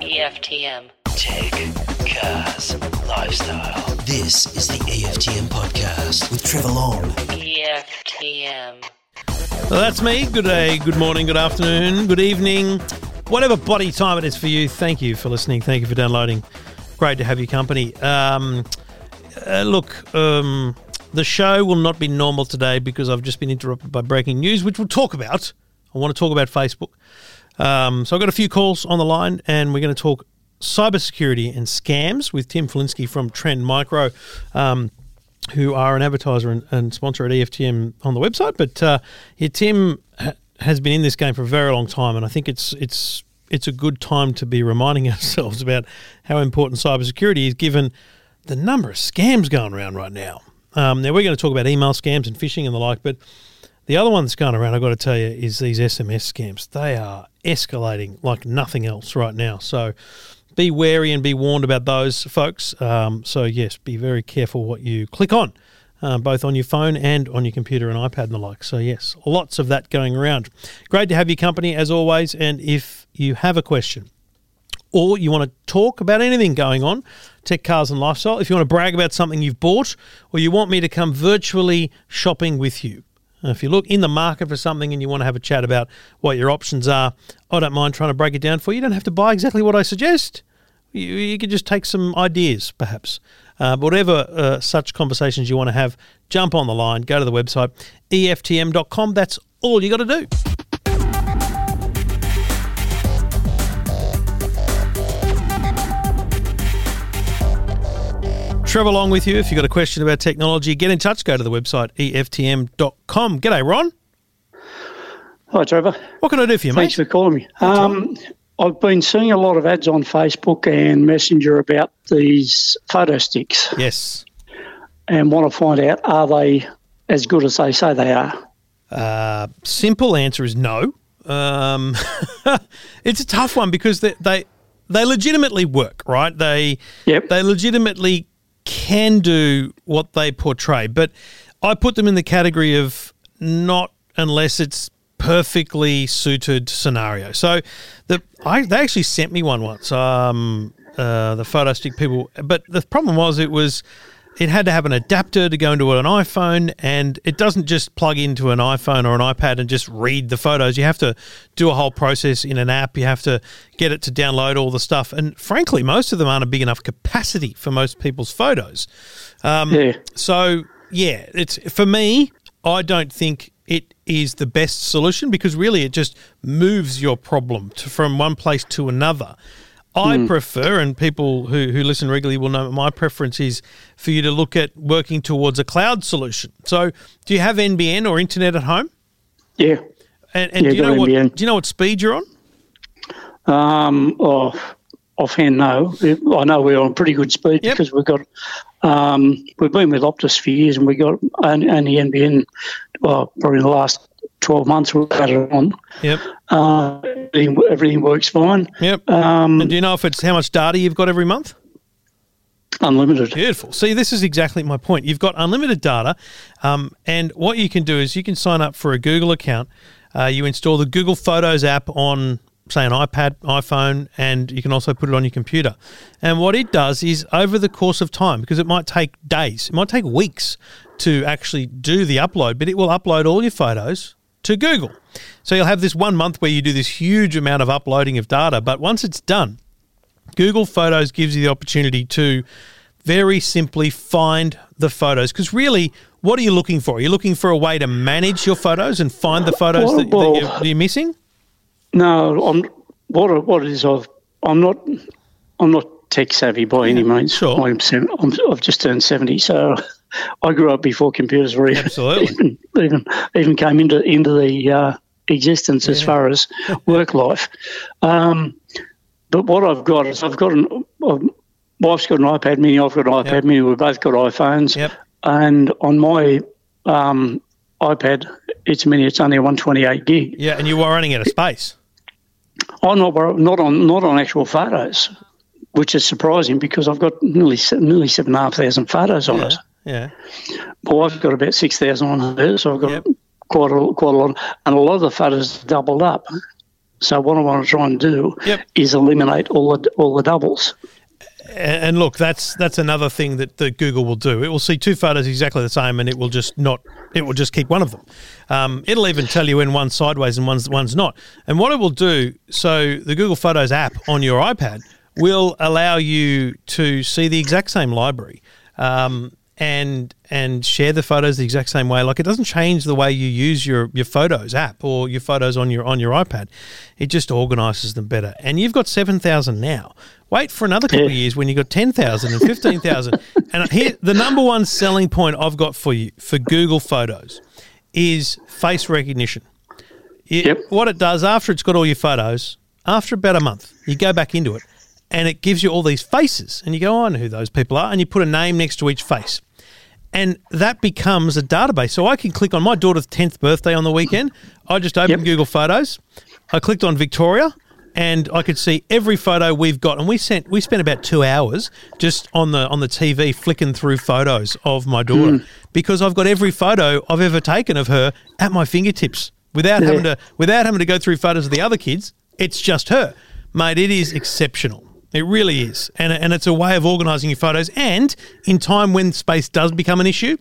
EFTM. Tech, cars, lifestyle. This is the EFTM podcast with Trevor Long. EFTM. Well, that's me. Good day, good morning, good afternoon, good evening. Whatever body time it is for you, thank you for listening. Thank you for downloading. Great to have your company. The show will not be normal today because I've just been interrupted by breaking news, which we'll talk about. I want to talk about Facebook. So I've got a few calls on the line, and we're going to talk cybersecurity and scams with Tim Flinsky from Trend Micro, who are an advertiser and sponsor at EFTM on the website. But Tim has been in this game for a very long time, and I think it's a good time to be reminding ourselves about how important cybersecurity is, given the number of scams going around right now. Now, we're going to talk about email scams and phishing and the like, but the other one that's going around, I've got to tell you, is these SMS scams. They are escalating like nothing else right now. So be wary and be warned about those, folks. So, yes, be very careful what you click on, both on your phone and on your computer and iPad and the like. So, yes, lots of that going around. Great to have your company, as always. And if you have a question or you want to talk about anything going on, tech, cars and lifestyle, if you want to brag about something you've bought or you want me to come virtually shopping with you, if you look in the market for something and you want to have a chat about what your options are, I don't mind trying to break it down for you. You don't have to buy exactly what I suggest. You can just take some ideas, perhaps. Whatever such conversations you want to have, jump on the line, go to the website, EFTM.com. That's all you got to do. Trevor Long with you. If you've got a question about technology, get in touch. Go to the website, EFTM.com. G'day, Ron. Hi, Trevor. What can I do for you, mate? Thanks for calling me. I've been seeing a lot of ads on Facebook and Messenger about these photo sticks. Yes. And want to find out, are they as good as they say they are? Simple answer is no. It's a tough one because they legitimately work, right? They legitimately can do what they portray, but I put them in the category of not unless it's perfectly suited scenario. So they actually sent me one once, the photo stick people, but the problem was it had to have an adapter to go into an iPhone, and it doesn't just plug into an iPhone or an iPad and just read the photos. You have to do a whole process in an app. You have to get it to download all the stuff. And frankly, most of them aren't a big enough capacity for most people's photos. So, yeah, it's for me, I don't think it is the best solution because really it just moves your problem from one place to another. I prefer, and people who listen regularly will know, my preference is for you to look at working towards a cloud solution. So do you have NBN or internet at home? Yeah. And do you know what speed you're on? Offhand, no. I know we're on pretty good speed because we've got we've been with Optus for years, and we got only NBN, well, probably the last 12 months we've had it on. Yep. Everything works fine. Yep. And do you know if it's how much data you've got every month? Unlimited. Beautiful. See, this is exactly my point. You've got unlimited data, and what you can do is you can sign up for a Google account. You install the Google Photos app on, say, an iPad, iPhone, and you can also put it on your computer. And what it does is over the course of time, because it might take days, it might take weeks to actually do the upload, but it will upload all your photos to Google. So you'll have this 1 month where you do this huge amount of uploading of data, but once it's done, Google Photos gives you the opportunity to very simply find the photos, because really, what are you looking for? Are you looking for a way to manage your photos and find the photos that you're missing? No, I'm not tech savvy by any means. Sure. I've just turned 70, so I grew up before computers were even came into the existence as far as work life. But what I've got is my wife's got an iPad mini, I've got an iPad mini, we've both got iPhones. Yep. And on my iPad, it's mini, it's only 128 gig. Yeah, and you were running out of space. I'm not on actual photos, which is surprising because I've got nearly 7,500 photos on it. Yeah. My wife's got about 6,000 on hers, so I've got quite a lot. And a lot of the photos doubled up. So what I want to try and do is eliminate all the doubles. And look, that's another thing that Google will do. It will see two photos exactly the same, and it will just not. It will just keep one of them. It'll even tell you when one's sideways and one's not. And what it will do, so the Google Photos app on your iPad will allow you to see the exact same library and share the photos the exact same way. Like, it doesn't change the way you use your Photos app or your photos on your iPad. It just organises them better. And you've got 7,000 now. Wait for another couple of years when you've got 10,000 and 15,000. And here, the number one selling point I've got for you for Google Photos is face recognition. What it does, after it's got all your photos, after about a month, you go back into it and it gives you all these faces. And you go, I know who those people are. And you put a name next to each face. And that becomes a database. So I can click on my daughter's 10th birthday on the weekend. I just opened Google Photos. I clicked on Victoria. And I could see every photo we've got, and we spent about 2 hours just on the TV flicking through photos of my daughter because I've got every photo I've ever taken of her at my fingertips without having to go through photos of the other kids. It's just her, mate. It is exceptional. It really is, and it's a way of organising your photos. And in time when space does become an issue,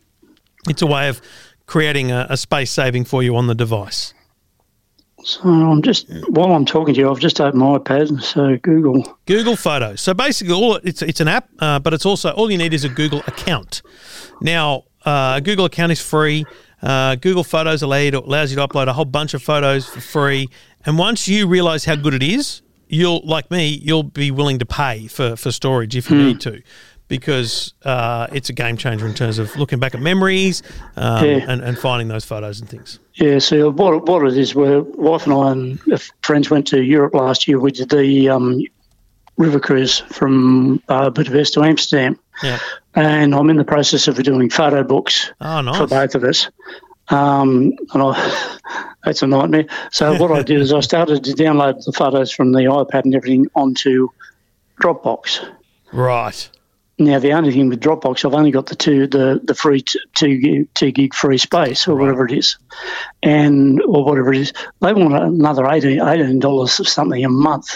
it's a way of creating a space saving for you on the device. So while I'm talking to you, I've just opened my iPad. So Google Photos. So basically, it's an app, but it's also all you need is a Google account. Now, a Google account is free. Google Photos allows you to upload a whole bunch of photos for free. And once you realise how good it is, you'll be willing to pay for storage if you need to, because it's a game changer in terms of looking back at memories and finding those photos and things. Yeah, so what it is, where wife and I and friends went to Europe last year. We did the river cruise from Budapest to Amsterdam. Yeah. And I'm in the process of doing photo books for both of us. That's a nightmare. So what I did is I started to download the photos from the iPad and everything onto Dropbox. Right. Now, the only thing with Dropbox, I've only got the free 2 gig free space or whatever it is. They want another $18 or something a month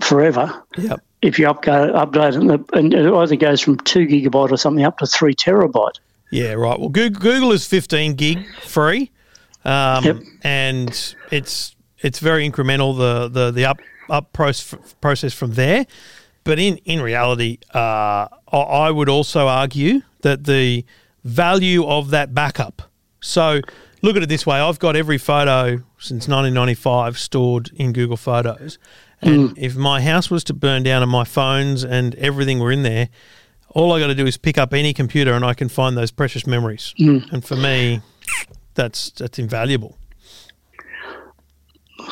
forever. Yep. If you update it, and it either goes from 2 gigabyte or something up to 3 terabyte. Yeah, right. Well, Google is 15 gig free. And it's very incremental, the up process from there. But in reality, I would also argue that the value of that backup. So look at it this way. I've got every photo since 1995 stored in Google Photos. And if my house was to burn down and my phones and everything were in there, all I got to do is pick up any computer and I can find those precious memories. And for me, that's invaluable.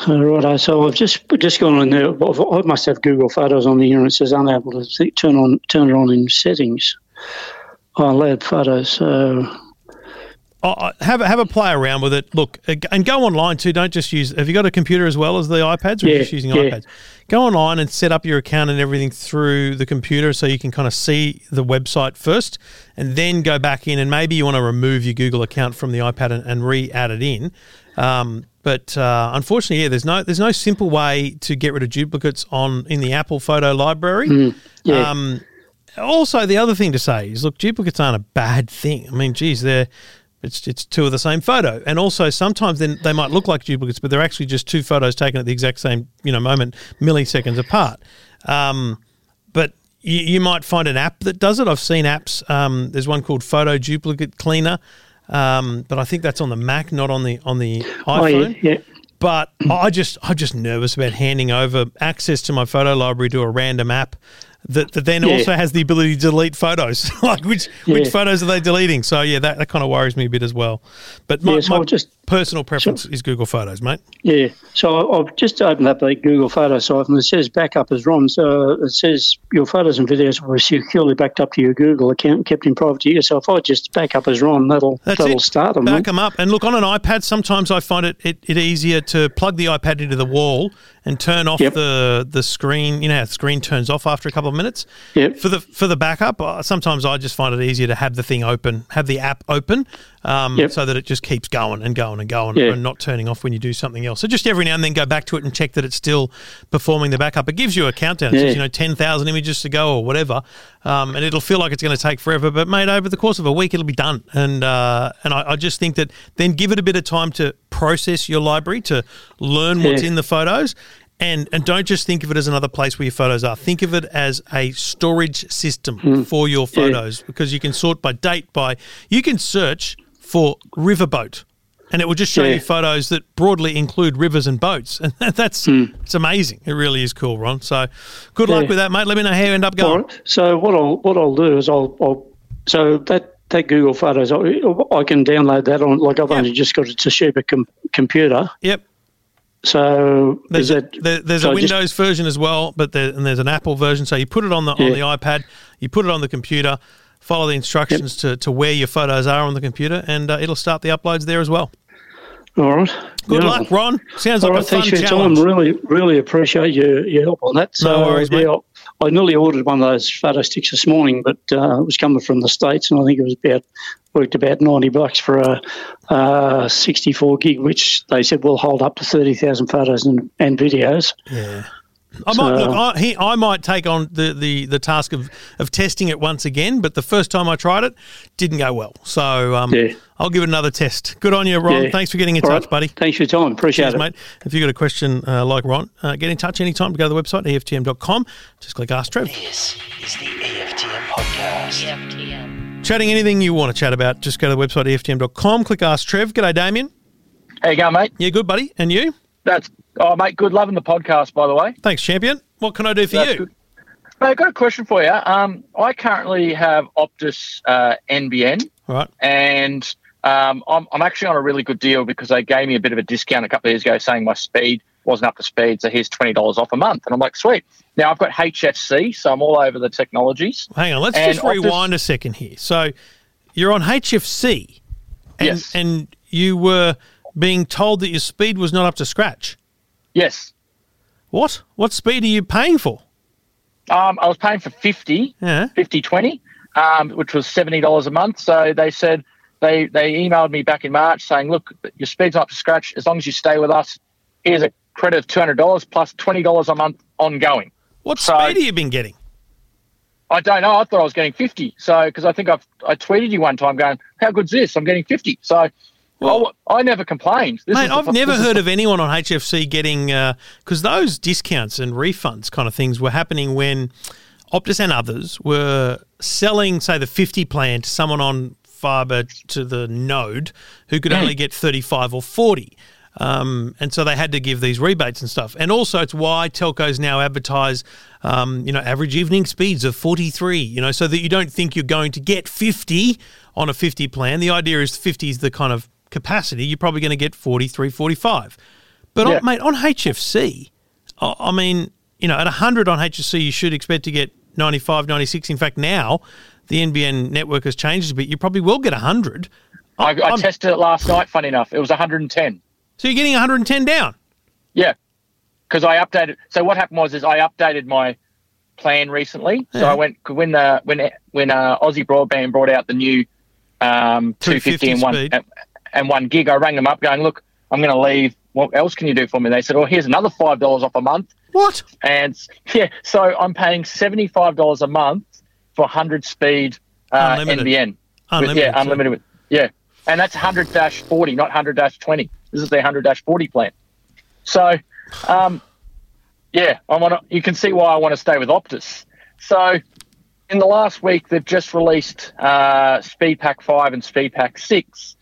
Righto, so I've just gone on there. I must have Google Photos on here, and it says unable to see, turn it on in settings. I allowed photos. So have a play around with it. Look, and go online too. Don't just use. Have you got a computer as well as the iPads? Or are you just using iPads? Go online and set up your account and everything through the computer, so you can kind of see the website first, and then go back in. And maybe you want to remove your Google account from the iPad and re-add it in. But unfortunately, there's no simple way to get rid of duplicates in the Apple photo library. Also, the other thing to say is, look, duplicates aren't a bad thing. I mean, geez, it's two of the same photo, and also sometimes then they might look like duplicates, but they're actually just two photos taken at the exact same moment, milliseconds apart. But you might find an app that does it. I've seen apps. There's one called Photo Duplicate Cleaner. But I think that's on the Mac, not on the iPhone. But I'm just nervous about handing over access to my photo library to a random app that then also has the ability to delete photos. Like which photos are they deleting? So that kind of worries me a bit as well. But my personal preference is Google Photos, mate. Yeah. So I've just opened up the Google Photos site, and it says backup is wrong. So it says your photos and videos were securely backed up to your Google account, kept in private to you. So if I just backup is wrong, that'll start them. Back them up, and look, on an iPad, sometimes I find it easier to plug the iPad into the wall and turn off the screen. You know how the screen turns off after a couple of minutes. Yep. For the backup, sometimes I just find it easier to have the thing open, have the app open, so that it just keeps going and going and going and not turning off when you do something else. So just every now and then go back to it and check that it's still performing the backup. It gives you a countdown. It says, 10,000 images to go or whatever, and it'll feel like it's going to take forever. But, mate, over the course of a week, it'll be done. And I just think that then give it a bit of time to process your library, to learn what's in the photos. And don't just think of it as another place where your photos are. Think of it as a storage system for your photos because you can sort by date, you can search for riverboat and it will just show you photos that broadly include rivers and boats. And that's it's amazing. It really is cool, Ron. So good luck with that, mate. Let me know how you end up going. All right. So what I'll do is I'll Google Photos, I can download that on, like I've only just got it to share a computer. Yep. So there's a Windows version as well, but there's an Apple version. So you put it on the iPad, you put it on the computer, follow the instructions to where your photos are on the computer, and it'll start the uploads there as well. All right. Good luck, Ron. Sounds like a fun challenge. Thanks for your time. Really, really appreciate your help on that. So, no worries, mate. I nearly ordered one of those photo sticks this morning, but it was coming from the States, and I think it was worked about $90 for a 64 gig, which they said will hold up to 30,000 photos and videos. Yeah. I might take on the task of testing it once again, but the first time I tried it didn't go well. So I'll give it another test. Good on you, Ron. Yeah. Thanks for getting in touch, buddy. Thanks for your time. Appreciate it. Mate. If you've got a question like Ron, get in touch anytime. Go to the website, EFTM.com. Just click Ask Trev. This is the EFTM podcast. EFTM. Chatting anything you want to chat about, just go to the website, EFTM.com. Click Ask Trev. G'day, Damien. How you going, mate? Yeah, good, buddy. And you? Mate, good. Loving the podcast, by the way. Thanks, champion. What can I do for you? Good. Mate, I've got a question for you. I currently have Optus NBN. All right. And I'm actually on a really good deal because they gave me a bit of a discount a couple of years ago saying my speed wasn't up to speed, so here's $20 off a month. And I'm like, sweet. Now, I've got HFC, so I'm all over the technologies. Hang on. Let's just rewind a second here. So you're on HFC. And you were being told that your speed was not up to scratch. Yes. What speed are you paying for? I was paying for 50/20, which was $70 a month. So they said they emailed me back in March saying, look, your speed's not up to scratch. As long as you stay with us, here's a credit of $200 plus $20 a month ongoing. What speed have you been getting? I don't know. I thought I was getting 50. So because I think I tweeted you one time going, how good's this? I'm getting 50. So. Well, I never complained. Mate, I've never heard of anyone on HFC getting – because those discounts and refunds kind of things were happening when Optus and others were selling, say, the 50 plan to someone on fibre to the node who could only get 35 or 40. And so they had to give these rebates and stuff. And also it's why telcos now advertise, average evening speeds of 43, so that you don't think you're going to get 50 on a 50 plan. The idea is 50 is the kind of – capacity, you're probably going to get 43, 45. But, mate, on HFC, I mean, at 100 on HFC, you should expect to get 95, 96. In fact, now the NBN network has changed a bit. You probably will get 100. I tested it last night, funny enough. It was 110. So you're getting 110 down? Yeah, because I updated. So what happened was I updated my plan recently. Yeah. So I went, when Aussie Broadband brought out the new 250 and speed. And 1 gig, I rang them up going, look, I'm going to leave. What else can you do for me? They said, oh, here's another $5 off a month. What? And, so I'm paying $75 a month for 100 speed NBN. Unlimited. Unlimited. Yeah. And that's 100-40, not 100-20. This is their 100-40 plan. So, you can see why I want to stay with Optus. So in the last week, they've just released Speed Pack 5 and Speed Pack 6.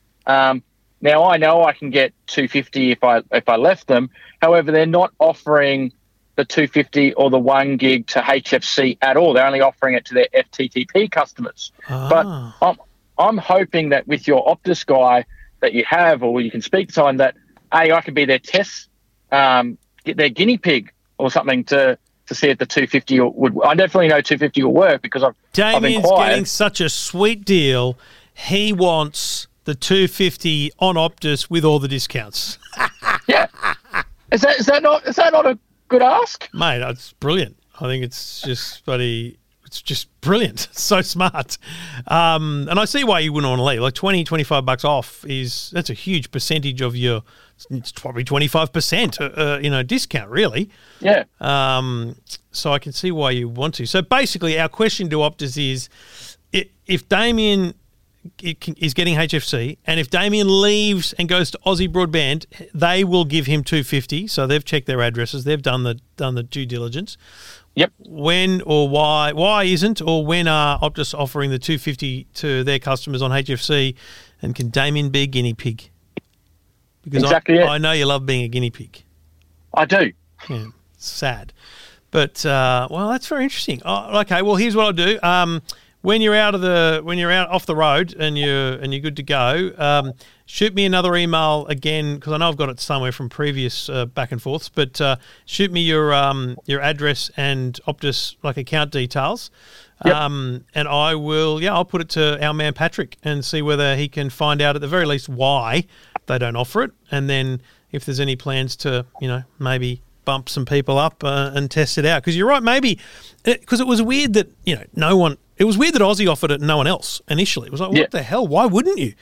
Now I know I can get 250 if I left them. However, they're not offering the 250 or the 1 gig to HFC at all. They're only offering it to their FTTP customers. Ah. But I'm hoping that with your Optus guy that you have, or you can speak to him, that I can be their test, get their guinea pig or something to see if the 250 would. I definitely know 250 will work because I've inquired. Getting such a sweet deal. He wants the 250 on Optus with all the discounts. Is that not a good ask, mate? That's brilliant. I think it's just bloody, it's just brilliant. It's so smart. And I see why you wouldn't want to leave. Like $20-25 off is, that's a huge percentage of your, it's probably 25%, discount really. Yeah. So I can see why you want to. So basically our question to Optus is, if Damien is getting HFC and if Damien leaves and goes to Aussie Broadband, they will give him $250. So they've checked their addresses. They've done the due diligence. Yep. When or why isn't, or when are Optus offering the $250 to their customers on HFC, and can Damien be a guinea pig? Because exactly, I know you love being a guinea pig. I do. Yeah, sad. But, well, that's very interesting. Oh, okay, well, here's what I'll do. When you're off the road and you're good to go, shoot me another email again, because I know I've got it somewhere from previous back and forths. But shoot me your address and Optus account details, yep. And I will I'll put it to our man Patrick and see whether he can find out at the very least why they don't offer it, and then if there's any plans to maybe bump some people up and test it out. Because you're right, maybe because it was weird that no one. It was weird that Aussie offered it and no one else initially. It was like, what the hell? Why wouldn't you?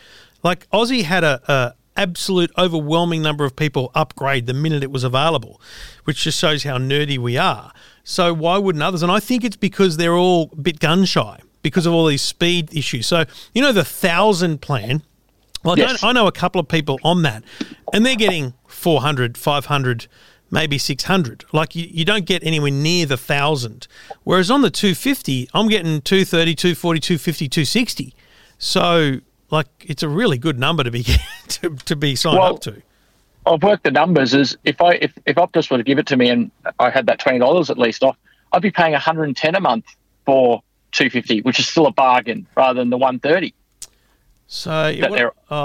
Like, Aussie had a absolute overwhelming number of people upgrade the minute it was available, which just shows how nerdy we are. So why wouldn't others? And I think it's because they're all a bit gun-shy because of all these speed issues. So, the 1,000 plan, I know a couple of people on that, and they're getting 400, 500, maybe 600. Like you don't get anywhere near the 1,000. Whereas on the 250, I'm getting 230, 240, 250, 260. So it's a really good number to be to be signed up to. I've worked the numbers. Is if Optus were to give it to me and I had that $20 at least off, I'd be paying $110 a month for 250, which is still a bargain rather than the 130. So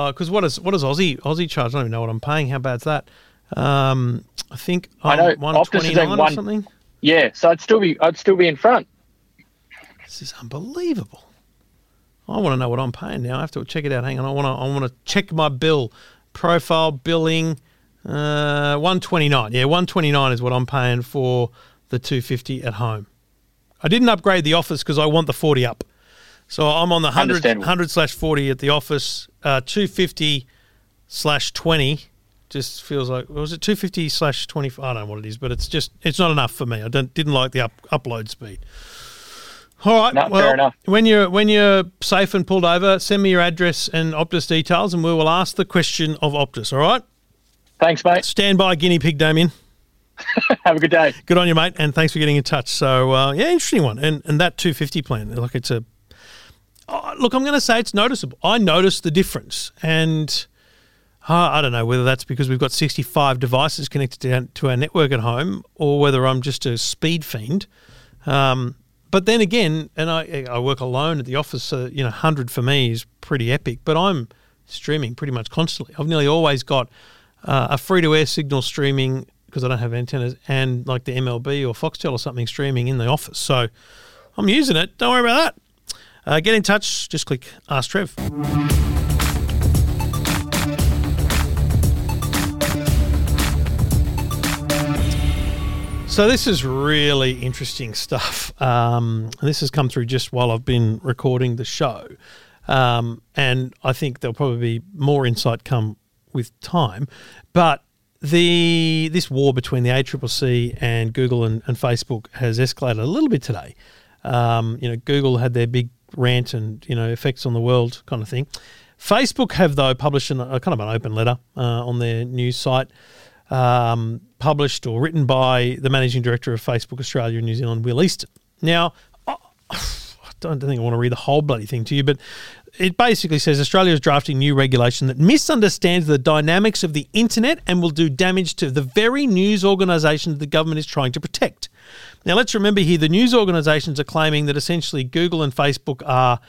because what does Aussie charge? I don't even know what I'm paying. How bad's that? I think I'm 129 or something. Yeah, so I'd still be in front. This is unbelievable. I want to know what I'm paying now. I have to check it out. Hang on, I want to check my bill profile billing. 129. Yeah, 129 is what I'm paying for the 250 at home. I didn't upgrade the office because I want the 40 up. So I'm on the 100/40 at the office. 250/20. Just feels like, was it 250/25? I don't know what it is, but it's not enough for me. I didn't like the upload speed. All right, fair enough. When you're safe and pulled over, send me your address and Optus details, and we will ask the question of Optus. All right. Thanks, mate. Stand by, guinea pig, Damien. Have a good day. Good on you, mate, and thanks for getting in touch. So interesting one, and that 250 plan, it's a look. I'm going to say it's noticeable. I noticed the difference, and. I don't know whether that's because we've got 65 devices connected to our network at home or whether I'm just a speed fiend. But then again, and I work alone at the office, so 100 for me is pretty epic, but I'm streaming pretty much constantly. I've nearly always got a free-to-air signal streaming because I don't have antennas and like the MLB or Foxtel or something streaming in the office. So I'm using it. Don't worry about that. Get in touch. Just click Ask Trev. So this is really interesting stuff. This has come through just while I've been recording the show. And I think there'll probably be more insight come with time. But this war between the ACCC and Google and Facebook has escalated a little bit today. Google had their big rant and, effects on the world kind of thing. Facebook have, though, published an open letter on their news site. Published or written by the Managing Director of Facebook Australia and New Zealand, Will Easton. Now, I don't think I want to read the whole bloody thing to you, but it basically says Australia is drafting new regulation that misunderstands the dynamics of the internet and will do damage to the very news organisations the government is trying to protect. Now, let's remember here, the news organisations are claiming that essentially Google and Facebook are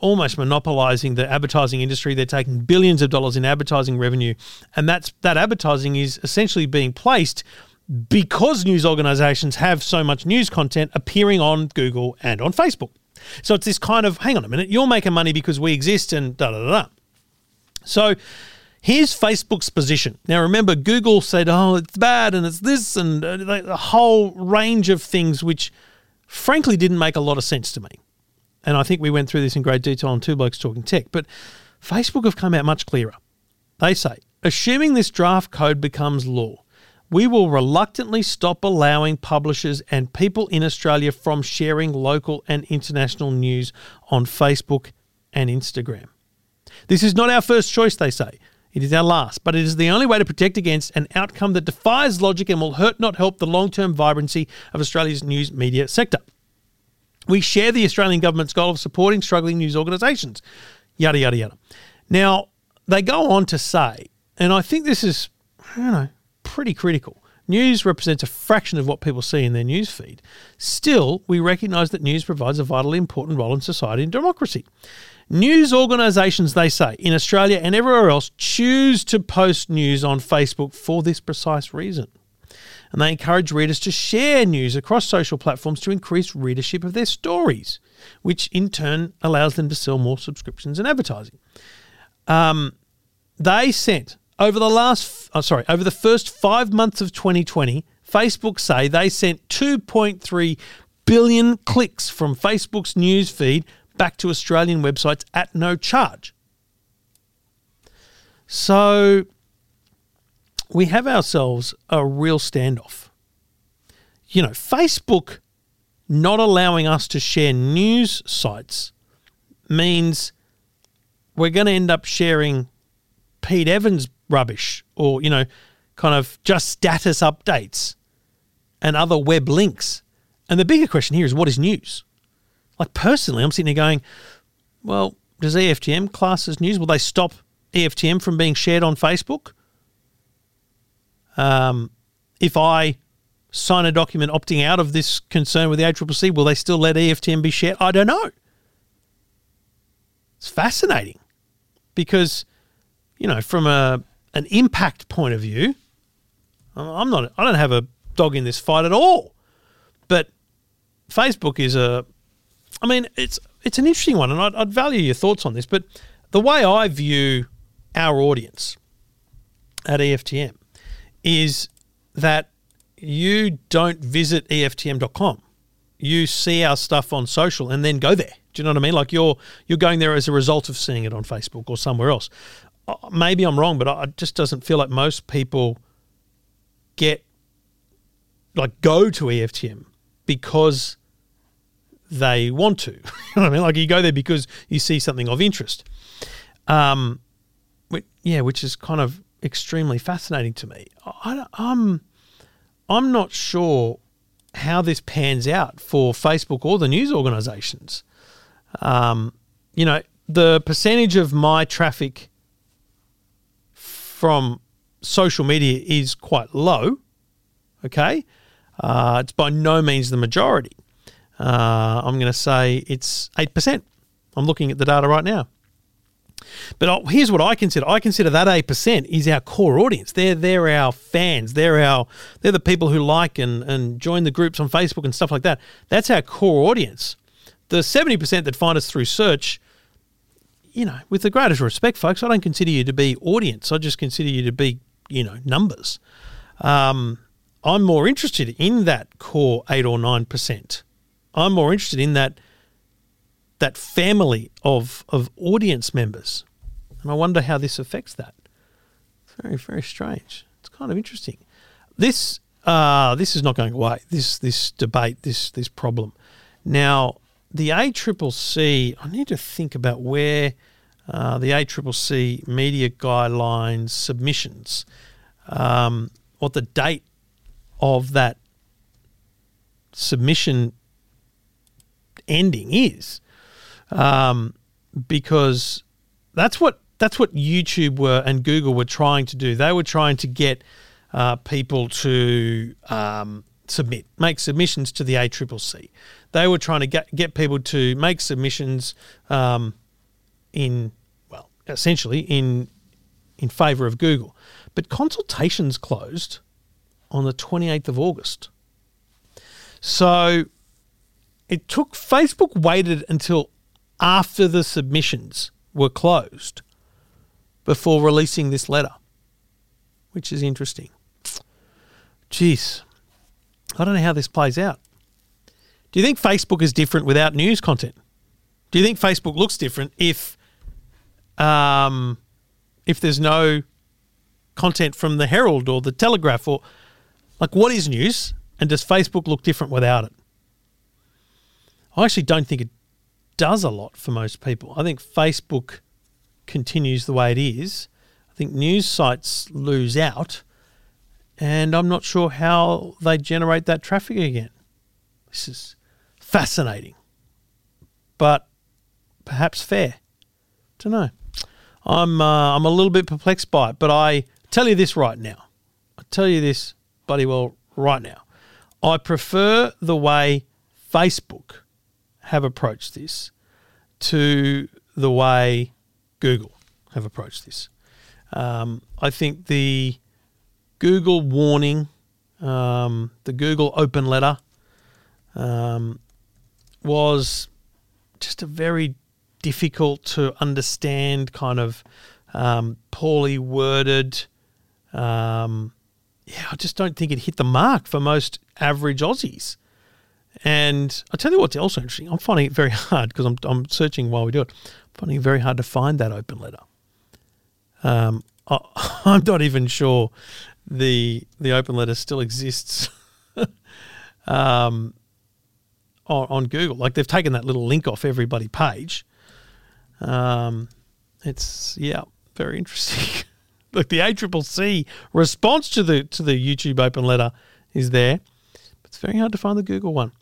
almost monopolising the advertising industry. They're taking billions of dollars in advertising revenue, and that advertising is essentially being placed because news organisations have so much news content appearing on Google and on Facebook. So it's this kind of, hang on a minute, you're making money because we exist and da-da-da-da. So Here's Facebook's position. Now, remember, Google said, oh, it's bad and it's this and a whole range of things which, frankly, didn't make a lot of sense to me. And I think we went through this in great detail on Two Blokes Talking Tech. But Facebook have come out much clearer. They say, assuming this draft code becomes law, we will reluctantly stop allowing publishers and people in Australia from sharing local and international news on Facebook and Instagram. This is not our first choice, they say. It is our last, but it is the only way to protect against an outcome that defies logic and will hurt, not help, the long-term vibrancy of Australia's news media sector. We share the Australian government's goal of supporting struggling news organisations. Yada, yada, yada. Now, they go on to say, and I think this is, pretty critical. News represents a fraction of what people see in their news feed. Still, we recognise that news provides a vitally important role in society and democracy. News organisations, they say, in Australia and everywhere else, choose to post news on Facebook for this precise reason. And they encourage readers to share news across social platforms to increase readership of their stories, which in turn allows them to sell more subscriptions and advertising. They sent, over the first 5 months of 2020, Facebook say they sent 2.3 billion clicks from Facebook's news feed back to Australian websites at no charge. So we have ourselves a real standoff. Facebook not allowing us to share news sites means we're going to end up sharing Pete Evans rubbish or, just status updates and other web links. And the bigger question here is, what is news? Like, personally, I'm sitting here going, well, does EFTM class as news? Will they stop EFTM from being shared on Facebook? If I sign a document opting out of this concern with the ACCC, will they still let EFTM be shared? I don't know. It's fascinating because, from an impact point of view, I don't have a dog in this fight at all. But Facebook is it's an interesting one, and I'd value your thoughts on this. But the way I view our audience at EFTM is that you don't visit EFTM.com. You see our stuff on social and then go there. Do you know what I mean? Like you're going there as a result of seeing it on Facebook or somewhere else. Maybe I'm wrong, but it just doesn't feel like most people go to EFTM because they want to. You know what I mean? Like, you go there because you see something of interest. Which is kind of extremely fascinating to me. I'm not sure how this pans out for Facebook or the news organisations. The percentage of my traffic from social media is quite low, okay? It's by no means the majority. I'm going to say it's 8%. I'm looking at the data right now. But here's what I consider. I consider that 8% is our core audience. They're our fans. They're the people who like and join the groups on Facebook and stuff like that. That's our core audience. The 70% that find us through search, with the greatest respect, folks, I don't consider you to be audience. I just consider you to be, numbers. I'm more interested in that core 8 or 9%. I'm more interested in that family of audience members. And I wonder how this affects that. It's very, very strange. It's kind of interesting. This is not going away, this debate, this problem. Now, the ACCC, I need to think about where the ACCC media guidelines submissions, what the date of that submission ending is, because that's what YouTube were and Google were trying to do. They were trying to get people to make submissions to the ACCC. They were trying to get people to make submissions essentially in favour of Google. But consultations closed on the 28th of August. So it took, Facebook waited until after the submissions were closed before releasing this letter, which is interesting. Jeez, I don't know how this plays out. Do you think Facebook is different without news content? Do you think Facebook looks different if there's no content from the Herald or the Telegraph, or like, what is news, and does Facebook look different without it? I actually don't think it does a lot for most people. I think Facebook continues the way it is. I think news sites lose out, and I'm not sure how they generate that traffic again. This is fascinating, but perhaps fair. Don't know. I'm a little bit perplexed by it, but I tell you this right now. I tell you this bloody well right now. I prefer the way Facebook have approached this to the way Google have approached this. I think the Google warning, the Google open letter, was just a very difficult to understand, kind of poorly worded. I just don't think it hit the mark for most average Aussies. And I'll tell you what's also interesting. I'm finding it very hard, because I'm searching while we do it. I'm finding it very hard to find that open letter. I'm not even sure the open letter still exists on Google. Like, they've taken that little link off everybody page. It's very interesting. Look, the ACCC response to the YouTube open letter is there. But it's very hard to find the Google one.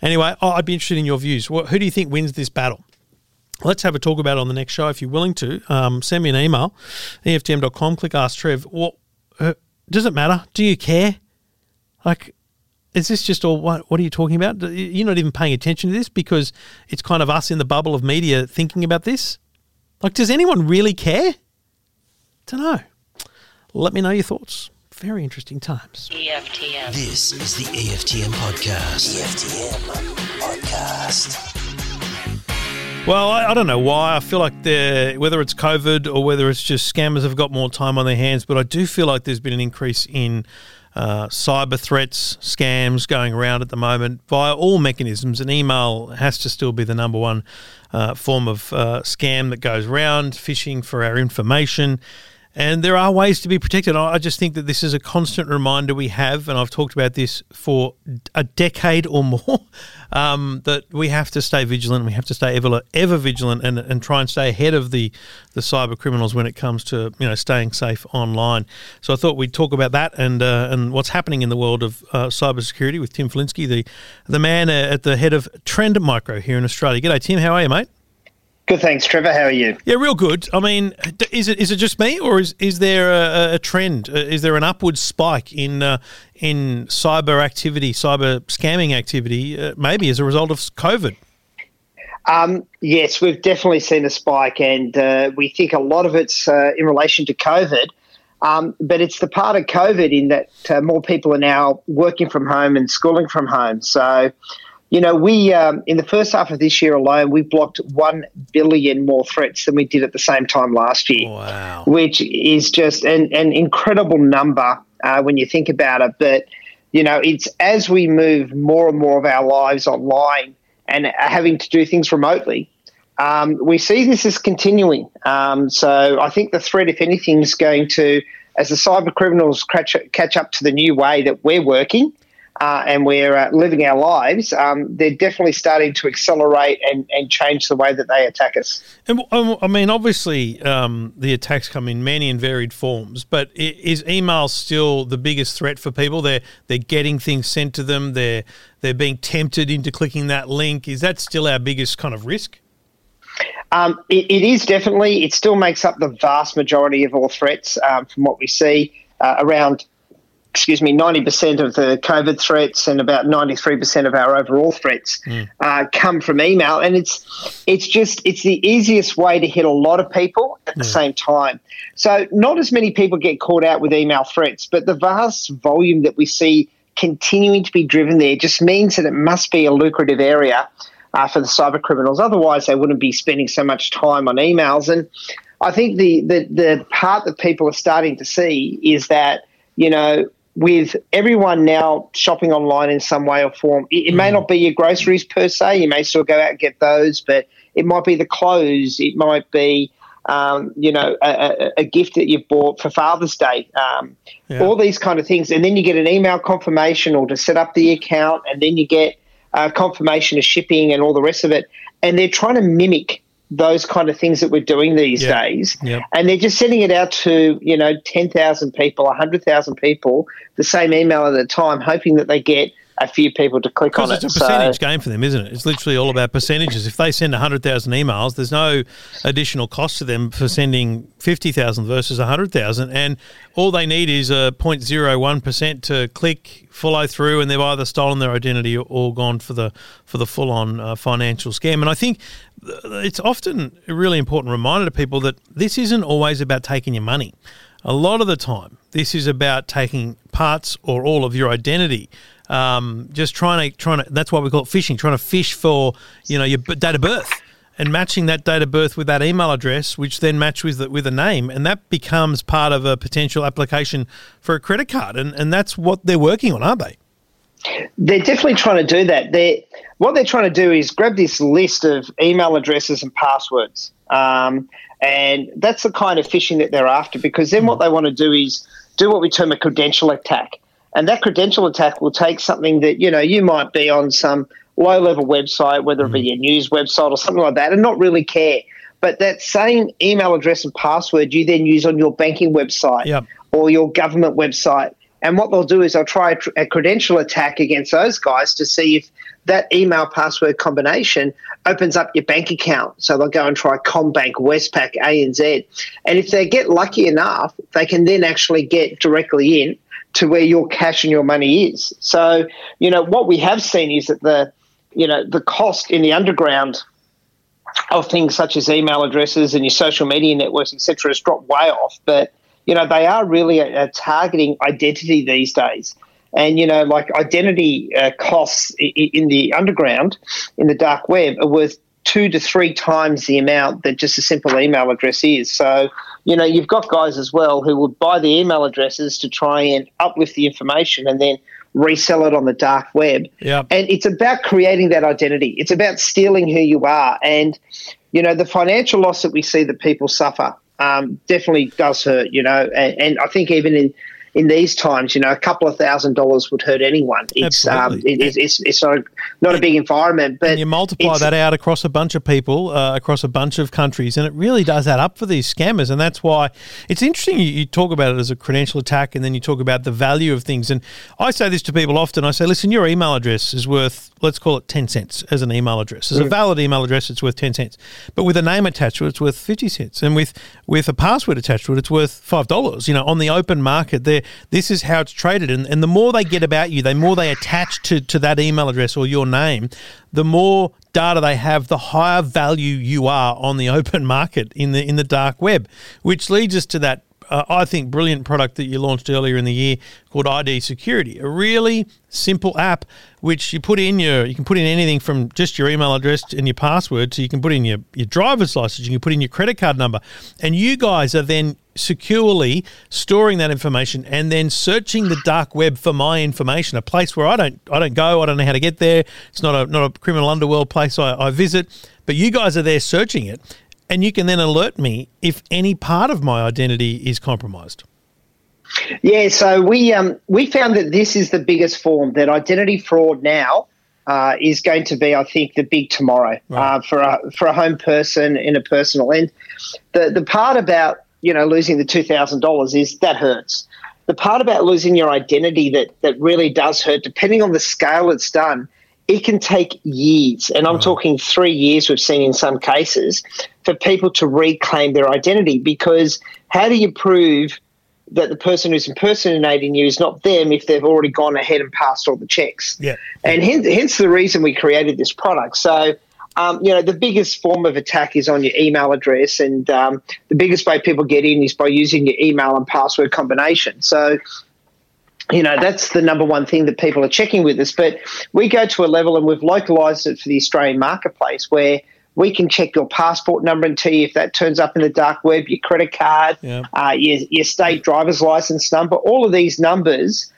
Anyway, I'd be interested in your views. Who do you think wins this battle? Let's have a talk about it on the next show if you're willing to. Send me an email, EFTM.com, click Ask Trev. Does it matter? Do you care? Like, is this just all, what are you talking about? You're not even paying attention to this because it's kind of us in the bubble of media thinking about this? Like, does anyone really care? Don't know. Let me know your thoughts. Very interesting times. EFTM. This is the EFTM Podcast. EFTM Podcast. Well, I don't know why. I feel like whether it's COVID or whether it's just scammers have got more time on their hands, but I do feel like there's been an increase in cyber threats, scams going around at the moment via all mechanisms. And email has to still be the number one form of scam that goes around, phishing for our information. And there are ways to be protected. I just think that this is a constant reminder we have, and I've talked about this for a decade or more, that we have to stay vigilant, we have to stay ever vigilant and try and stay ahead of the cyber criminals when it comes to, staying safe online. So I thought we'd talk about that and what's happening in the world of cybersecurity with Tim Flinsky, the man at the head of Trend Micro here in Australia. G'day, Tim. How are you, mate? Good, thanks, Trevor. How are you? Yeah, real good. I mean, is it just me, or is there a trend? Is there an upward spike in cyber activity, cyber scamming activity, maybe as a result of COVID? Yes, we've definitely seen a spike, and we think a lot of it's in relation to COVID. But it's the part of COVID in that more people are now working from home and schooling from home, so. We in the first half of this year alone, we blocked 1 billion more threats than we did at the same time last year. Wow. Which is just an incredible number when you think about it. But, it's as we move more and more of our lives online and having to do things remotely, we see this as continuing. So I think the threat, if anything, is going to, as the cyber criminals catch up to the new way that we're working, and we're living our lives, they're definitely starting to accelerate and change the way that they attack us. And I mean, obviously, the attacks come in many and varied forms, but is email still the biggest threat for people? They're getting things sent to them. They're being tempted into clicking that link. Is that still our biggest kind of risk? It is definitely. It still makes up the vast majority of all threats from what we see around. 90% of the COVID threats and about 93% of our overall threats come from email. And it's the easiest way to hit a lot of people at the same time. So not as many people get caught out with email threats, but the vast volume that we see continuing to be driven there just means that it must be a lucrative area for the cyber criminals. Otherwise, they wouldn't be spending so much time on emails. And I think the part that people are starting to see is that, you know, with everyone now shopping online in some way or form, it may not be your groceries per se. You may still go out and get those, but it might be the clothes. It might be, you know, a gift that you've bought for Father's Day, all these kind of things. And then you get an email confirmation or to set up the account, and then you get confirmation of shipping and all the rest of it. And they're trying to mimic those kind of things that we're doing these days. Yep. And they're just sending it out to, you know, 10,000 people, 100,000 people, the same email at a time, hoping that they get a few people to click on it. Because it's a percentage game for them, isn't it? It's literally all about percentages. If they send 100,000 emails, there's no additional cost to them for sending 50,000 versus 100,000. And all they need is a 0.01% to click, follow through, and they've either stolen their identity or gone for the full-on financial scam. And I think it's often a really important reminder to people that this isn't always about taking your money. A lot of the time, this is about taking parts or all of your identity. Just trying to. That's why we call it phishing. Trying to fish for, you know, your date of birth and matching that date of birth with that email address, which then matches with a name, and that becomes part of a potential application for a credit card. And that's what they're working on, aren't they? They're definitely trying to do that. What they're trying to do is grab this list of email addresses and passwords, and that's the kind of phishing that they're after. Because then what they want to do is do what we term a credential attack. And that credential attack will take something that, you know, you might be on some low-level website, whether it be a news website or something like that, and not really care. But that same email address and password you then use on your banking website or your government website. And what they'll do is they'll try a credential attack against those guys to see if that email password combination opens up your bank account. So they'll go and try Combank, Westpac, ANZ. And if they get lucky enough, they can then actually get directly in to where your cash and your money is. So, you know, what we have seen is that the cost in the underground of things such as email addresses and your social media networks, et cetera, has dropped way off. But, you know, they are really targeting identity these days. And, you know, like identity costs in the underground, in the dark web, are worth 2 to 3 times the amount that just a simple email address is. So, you know, you've got guys as well who will buy the email addresses to try and uplift the information and then resell it on the dark web. Yep. And it's about creating that identity. It's about stealing who you are. And, you know, the financial loss that we see that people suffer definitely does hurt, you know. And I think even in these times, you know, a couple of $1,000 would hurt anyone. It's it's not a big environment. But and you multiply that out across a bunch of people, across a bunch of countries, and it really does add up for these scammers. And that's why it's interesting you talk about it as a credential attack, and then you talk about the value of things. And I say this to people often. I say, listen, your email address is worth, let's call it 10 cents as an email address. As a valid email address, it's worth 10 cents. But with a name attached to it, it's worth 50 cents. And with a password attached to it, it's worth $5. You know, on the open market there. This is how it's traded, and the more they get about you, the more they attach to that email address or your name, the more data they have, the higher value you are on the open market in the dark web, which leads us to that, I think, brilliant product that you launched earlier in the year called ID Security, a really simple app which you put in you can put in anything from just your email address and your password, so you can put in your driver's license, you can put in your credit card number, and you guys are then securely storing that information and then searching the dark web for my information, a place where I don't go, I don't know how to get there. It's not a criminal underworld place I visit, but you guys are there searching it, and you can then alert me if any part of my identity is compromised. Yeah, so we found that this is the biggest form, that identity fraud now is going to be, I think, the big tomorrow, right, for a home person in a personal end. The part about, you know, losing the $2,000 is that hurts. The part about losing your identity that really does hurt, depending on the scale it's done, it can take years, and I'm talking 3 years we've seen in some cases, for people to reclaim their identity. Because how do you prove that the person who's impersonating you is not them if they've already gone ahead and passed all the checks? Yeah. And hence the reason we created this product. So, you know, the biggest form of attack is on your email address, and the biggest way people get in is by using your email and password combination. So, you know, that's the number one thing that people are checking with us. But we go to a level, and we've localised it for the Australian marketplace, where We can check your passport number and tell you if that turns up in the dark web, your credit card, your state driver's license number. All of these numbers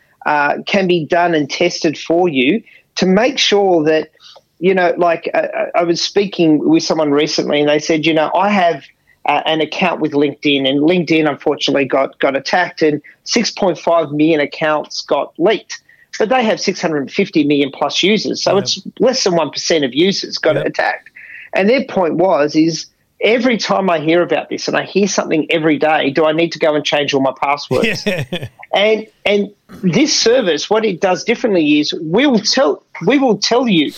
can be done and tested for you to make sure that, you know, like I was speaking with someone recently and they said, you know, I have an account with LinkedIn, and LinkedIn unfortunately got attacked and 6.5 million accounts got leaked. But they have 650 million plus users, so it's less than 1% of users got attacked. And their point was, is every time I hear about this, and I hear something every day, do I need to go and change all my passwords? And this service, what it does differently is we will tell you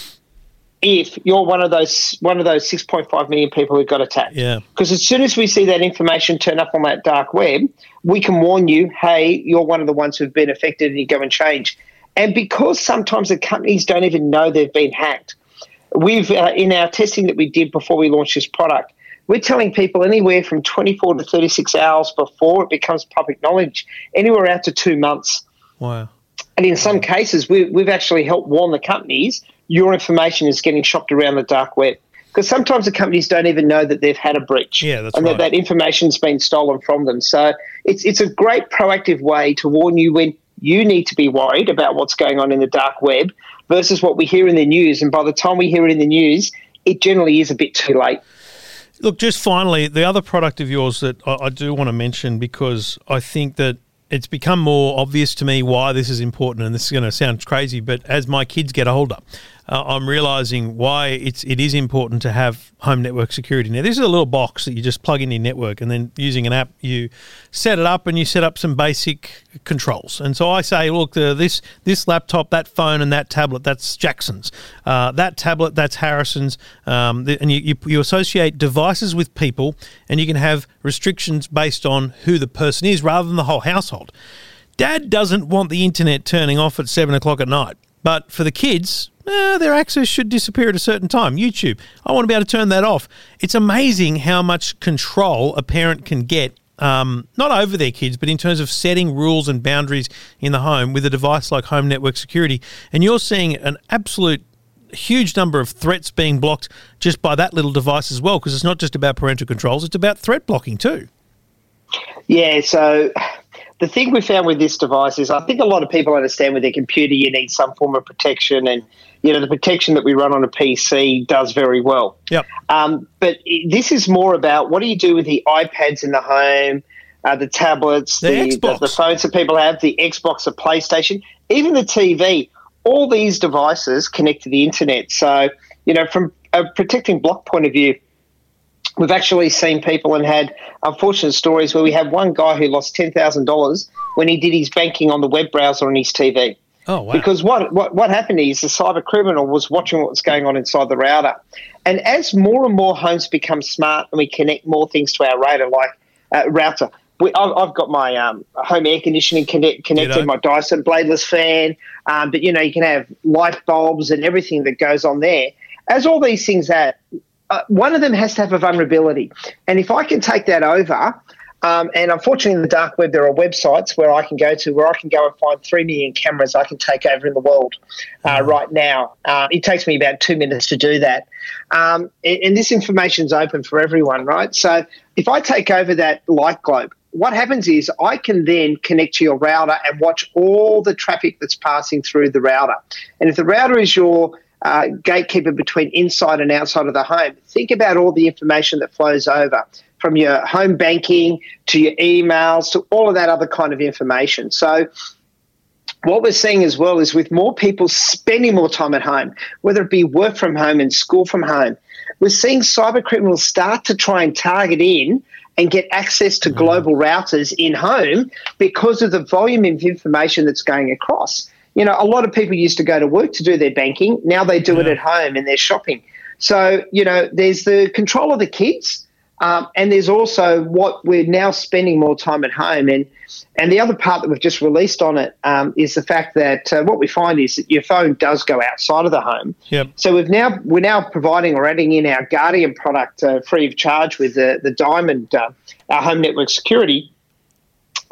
if you're one of those 6.5 million people who got attacked. Yeah. Because as soon as we see that information turn up on that dark web, we can warn you, hey, you're one of the ones who've been affected, and you go and change. And because sometimes the companies don't even know they've been hacked. We've in our testing that we did before we launched this product, we're telling people anywhere from 24 to 36 hours before it becomes public knowledge, anywhere out to 2 months. Wow. And in some cases, we've actually helped warn the companies, your information is getting shopped around the dark web. Because sometimes the companies don't even know that they've had a breach and that information's been stolen from them. So it's a great proactive way to warn you when you need to be worried about what's going on in the dark web versus what we hear in the news. And by the time we hear it in the news, it generally is a bit too late. Look, just finally, the other product of yours that I do want to mention, because I think that it's become more obvious to me why this is important, and this is going to sound crazy, but as my kids get older, I'm realising why it is important to have home network security. Now, this is a little box that you just plug in your network, and then using an app, you set it up and you set up some basic controls. And so I say, look, this laptop, that phone and that tablet, that's Jackson's. That tablet, that's Harrison's. And you associate devices with people, and you can have restrictions based on who the person is rather than the whole household. Dad doesn't want the internet turning off at 7 o'clock at night. But for the kids, their access should disappear at a certain time. YouTube, I want to be able to turn that off. It's amazing how much control a parent can get, not over their kids, but in terms of setting rules and boundaries in the home with a device like home network security. And you're seeing an absolute huge number of threats being blocked just by that little device as well, because it's not just about parental controls, it's about threat blocking too. Yeah, so the thing we found with this device is I think a lot of people understand with their computer you need some form of protection, and you know the protection that we run on a PC does very well. Yep. But this is more about what do you do with the iPads in the home, the tablets, the phones that people have, the Xbox, the PlayStation, even the TV. All these devices connect to the internet. So, you know, from a protecting block point of view, we've actually seen people and had unfortunate stories where we had one guy who lost $10,000 when he did his banking on the web browser on his TV. Oh, wow. Because what happened is the cyber criminal was watching what was going on inside the router. And as more and more homes become smart and we connect more things to our router, like router, I've got my home air conditioning connected, my Dyson bladeless fan, but, you know, you can have light bulbs and everything that goes on there. As all these things are, one of them has to have a vulnerability. And if I can take that over, and unfortunately in the dark web there are websites where I can go to where I can go and find 3 million cameras I can take over in the world right now. It takes me about 2 minutes to do that. And this information's open for everyone, right? So if I take over that light globe, what happens is I can then connect to your router and watch all the traffic that's passing through the router. And if the router is your gatekeeper between inside and outside of the home, think about all the information that flows over from your home banking to your emails to all of that other kind of information. So what we're seeing as well is with more people spending more time at home, whether it be work from home and school from home, we're seeing cyber criminals start to try and target in and get access to global routers in home because of the volume of information that's going across. You know, a lot of people used to go to work to do their banking. Now they do it at home and they're shopping. So, you know, there's the control of the kids, and there's also what we're now spending more time at home. And the other part that we've just released on it is the fact that what we find is that your phone does go outside of the home. Yep. So we're now providing or adding in our Guardian product free of charge with the Diamond, our home network security.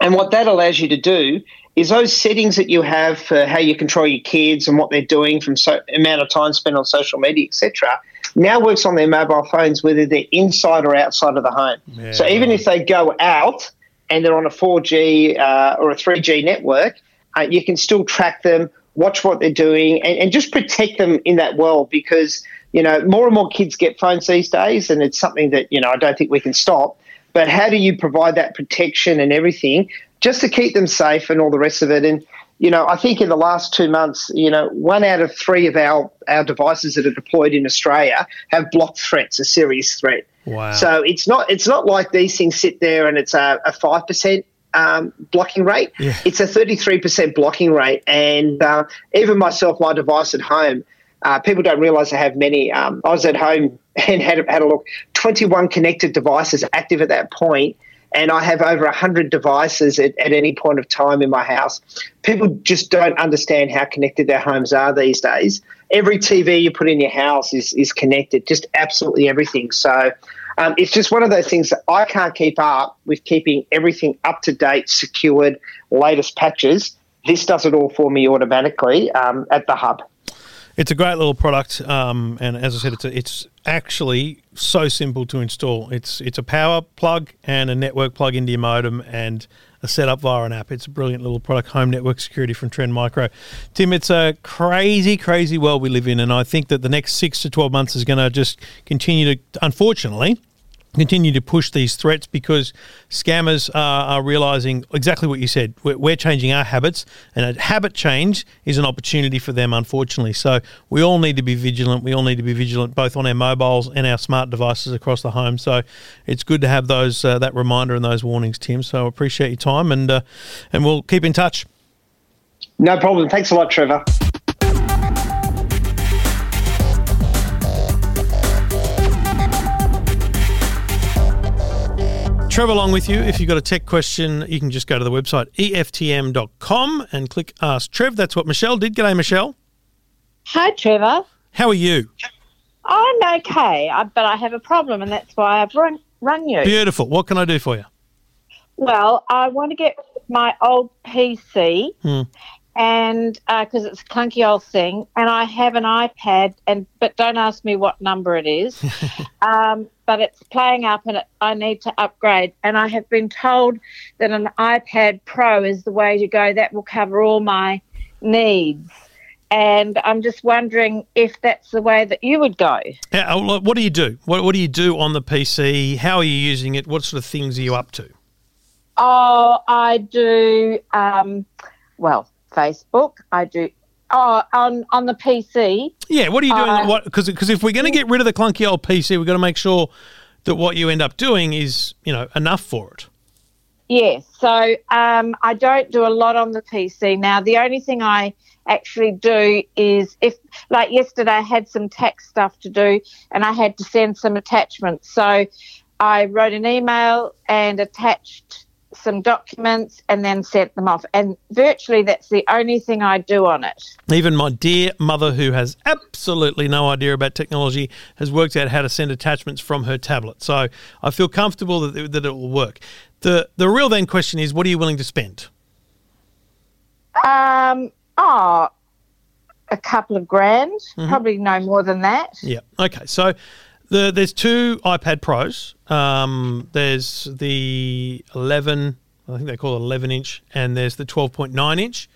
And what that allows you to do is those settings that you have for how you control your kids and what they're doing from amount of time spent on social media, etc. now works on their mobile phones, whether they're inside or outside of the home. Yeah. So even if they go out and they're on a 4G or a 3G network, you can still track them, watch what they're doing, and just protect them in that world because, you know, more and more kids get phones these days, and it's something that, you know, I don't think we can stop. But how do you provide that protection and everything just to keep them safe and all the rest of it? And, you know, I think in the last 2 months, you know, 1 out of 3 of our devices that are deployed in Australia have blocked threats, a serious threat. Wow. So it's not like these things sit there and it's a 5% blocking rate. Yeah. It's a 33% blocking rate. And even myself, my device at home, people don't realise I have many. I was at home and had a look. 21 connected devices active at that point, and I have over 100 devices at any point of time in my house. People just don't understand how connected their homes are these days. Every TV you put in your house is connected, just absolutely everything. So it's just one of those things that I can't keep up with, keeping everything up to date, secured, latest patches. This does it all for me automatically at the hub. It's a great little product, and as I said, it's actually so simple to install. It's a power plug and a network plug into your modem and a setup via an app. It's a brilliant little product, home network security from Trend Micro. Tim, it's a crazy, crazy world we live in, and I think that the next 6 to 12 months is going to just continue to, unfortunately, continue to push these threats because scammers are realising exactly what you said. We're changing our habits, and a habit change is an opportunity for them, unfortunately. So we all need to be vigilant. We all need to be vigilant both on our mobiles and our smart devices across the home. So it's good to have those that reminder and those warnings, Tim. So I appreciate your time, and we'll keep in touch. No problem. Thanks a lot, Trevor. Trevor Long with you. If you've got a tech question, you can just go to the website EFTM.com and click Ask Trev. That's what Michelle did. G'day, Michelle. Hi, Trevor. How are you? I'm okay, but I have a problem, and that's why I've rung you. Beautiful. What can I do for you? Well, I want to get my old PC and because it's a clunky old thing, and I have an iPad, but don't ask me what number it is. But it's playing up, and I need to upgrade. And I have been told that an iPad Pro is the way to go. That will cover all my needs. And I'm just wondering if that's the way that you would go. Yeah, what do you do? What do you do on the PC? How are you using it? What sort of things are you up to? Oh, I do, Facebook. I do on the PC. Yeah, what are you doing? Because if we're going to get rid of the clunky old PC, we've got to make sure that what you end up doing is, you know, enough for it. Yes. Yeah, so I don't do a lot on the PC now. The only thing I actually do is if, like yesterday, I had some tax stuff to do and I had to send some attachments. So I wrote an email and attached some documents and then sent them off, and virtually that's the only thing I do on it. Even my dear mother, who has absolutely no idea about technology, has worked out how to send attachments from her tablet, so I feel comfortable that it will work. The real then question is, what are you willing to spend? A couple of grand, probably no more than that. Yeah, okay, so there's two iPad Pros. There's the 11, I think they call it 11-inch, and there's the 12.9-inch.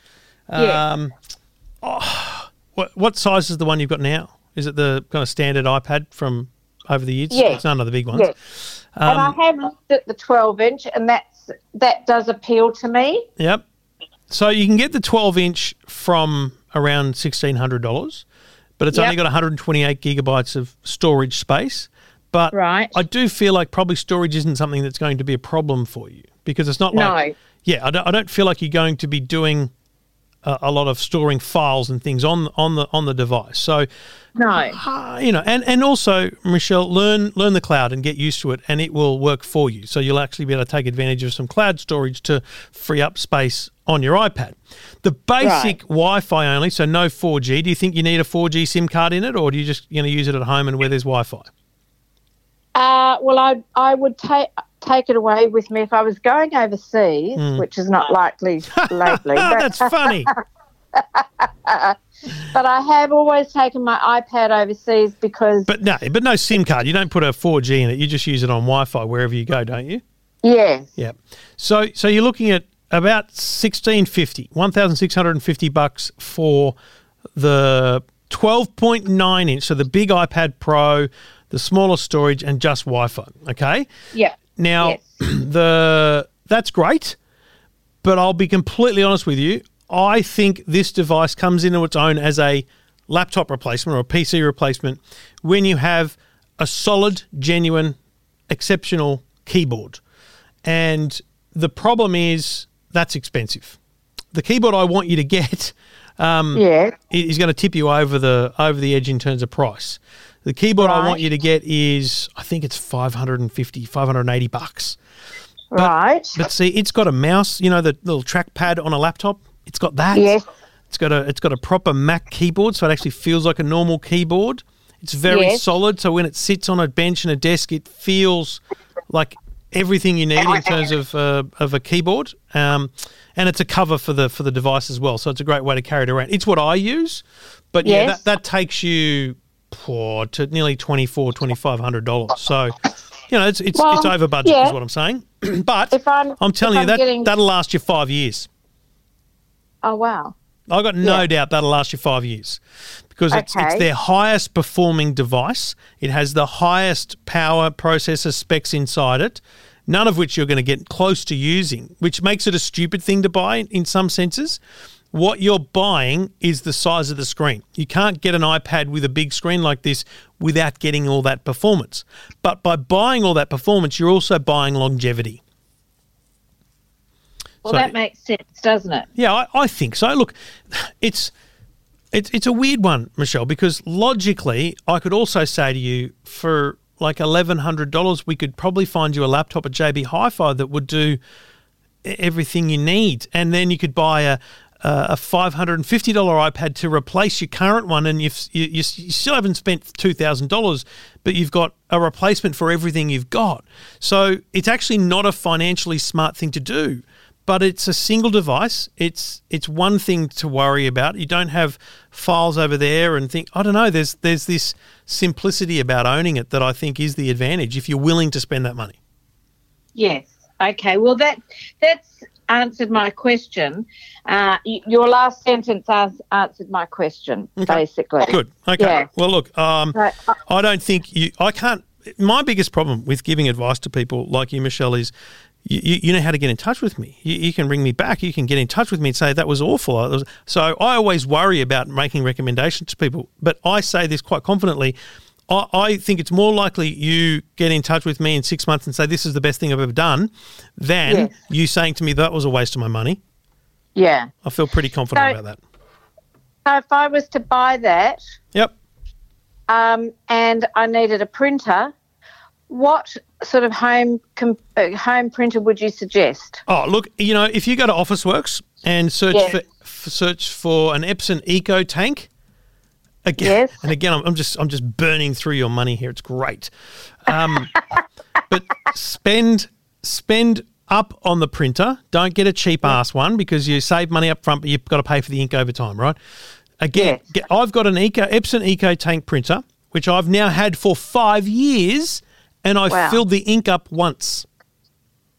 What size is the one you've got now? Is it the kind of standard iPad from over the years? Yeah. It's none of the big ones. Yes. And I have looked at the 12-inch, and that does appeal to me. Yep. So you can get the 12-inch from around $1,600. But it's only got 128 gigabytes of storage space. But I do feel like probably storage isn't something that's going to be a problem for you, because it's not like I don't feel like you're going to be doing a lot of storing files and things on the device. So and also, Michelle, learn the cloud and get used to it, and it will work for you. So you'll actually be able to take advantage of some cloud storage to free up space on your iPad. The basic Wi-Fi only, so no 4G. Do you think you need a 4G SIM card in it, or do you just use it at home and where there's Wi-Fi? Well, I would take it away with me if I was going overseas, which is not likely lately. That's funny. But I have always taken my iPad overseas because... But no SIM card. You don't put a 4G in it. You just use it on Wi-Fi wherever you go, don't you? Yes. Yeah. So you're looking at about $1,650 for the 12.9 inch, so the big iPad Pro, the smaller storage, and just Wi-Fi, okay? Yeah. Now, that's great, but I'll be completely honest with you. I think this device comes into its own as a laptop replacement or a PC replacement when you have a solid, genuine, exceptional keyboard. And the problem is that's expensive. The keyboard I want you to get is going to tip you over the edge in terms of price. The keyboard I want you to get is, I think it's $580. But, but see, it's got a mouse, you know, the little trackpad on a laptop. It's got that. Yes. It's got a proper Mac keyboard, so it actually feels like a normal keyboard. It's very solid, so when it sits on a bench and a desk, it feels like everything you need in terms of a keyboard. And it's a cover for the device as well, so it's a great way to carry it around. It's what I use, but yeah, that takes you to nearly $2,500. So, you know, it's over budget is what I'm saying. But that'll last you 5 years. Oh, wow. I got no doubt that'll last you 5 years because it's their highest performing device. It has the highest power processor specs inside it, none of which you're going to get close to using, which makes it a stupid thing to buy in some senses. What you're buying is the size of the screen. You can't get an iPad with a big screen like this without getting all that performance. But by buying all that performance, you're also buying longevity. Well, so, that makes sense, doesn't it? Yeah, I think so. Look, it's a weird one, Michelle, because logically I could also say to you for like $1,100 we could probably find you a laptop at JB Hi-Fi that would do everything you need, and then you could buy a $550 iPad to replace your current one, and you still haven't spent $2,000, but you've got a replacement for everything you've got. So it's actually not a financially smart thing to do. But it's a single device. It's one thing to worry about. You don't have files over there and think, I don't know, there's this simplicity about owning it that I think is the advantage if you're willing to spend that money. Yes. Okay. Well, that's answered my question. Your last sentence answered my question, basically. Good. Okay. Yeah. Well, look, I don't think my biggest problem with giving advice to people like you, Michelle, is you know how to get in touch with me. You can ring me back. You can get in touch with me and say, that was awful. So I always worry about making recommendations to people, but I say this quite confidently. I think it's more likely you get in touch with me in 6 months and say, this is the best thing I've ever done, than you saying to me, that was a waste of my money. Yeah. I feel pretty confident about that. So if I was to buy that and I needed a printer, what sort of home printer would you suggest? Oh, look, you know, if you go to Officeworks and search for an Epson EcoTank, I'm just burning through your money here. It's great, but spend up on the printer. Don't get a cheap ass one because you save money up front, but you've got to pay for the ink over time, right? Again, I've got an Epson EcoTank printer which I've now had for 5 years. And I filled the ink up once.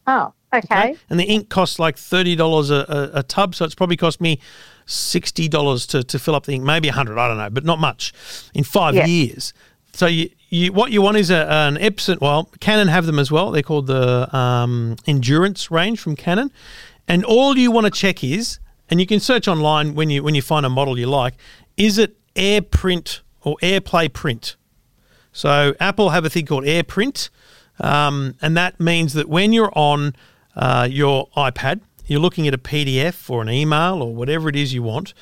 Oh, okay. And the ink costs like $30 a tub, so it's probably cost me $60 to fill up the ink, maybe $100, I don't know, but not much, in 5 years. So you what you want is an Epson, well, Canon have them as well. They're called the Endurance range from Canon. And all you want to check is, and you can search online when you find a model you like, is it AirPrint or AirPlay print? So Apple have a thing called AirPrint, and that means that when you're on your iPad, you're looking at a PDF or an email or whatever it is you want,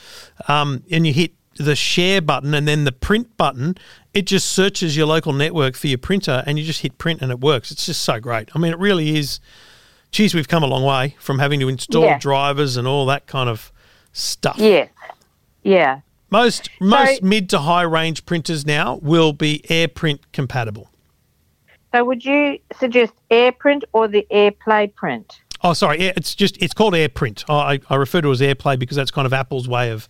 and you hit the share button and then the print button, it just searches your local network for your printer and you just hit print and it works. It's just so great. I mean, it really is – geez, we've come a long way from having to install drivers and all that kind of stuff. Yeah, yeah. Most mid to high range printers now will be AirPrint compatible. So would you suggest AirPrint or the AirPlay print? Oh, sorry, it's called AirPrint. I refer to it as AirPlay because that's kind of Apple's way of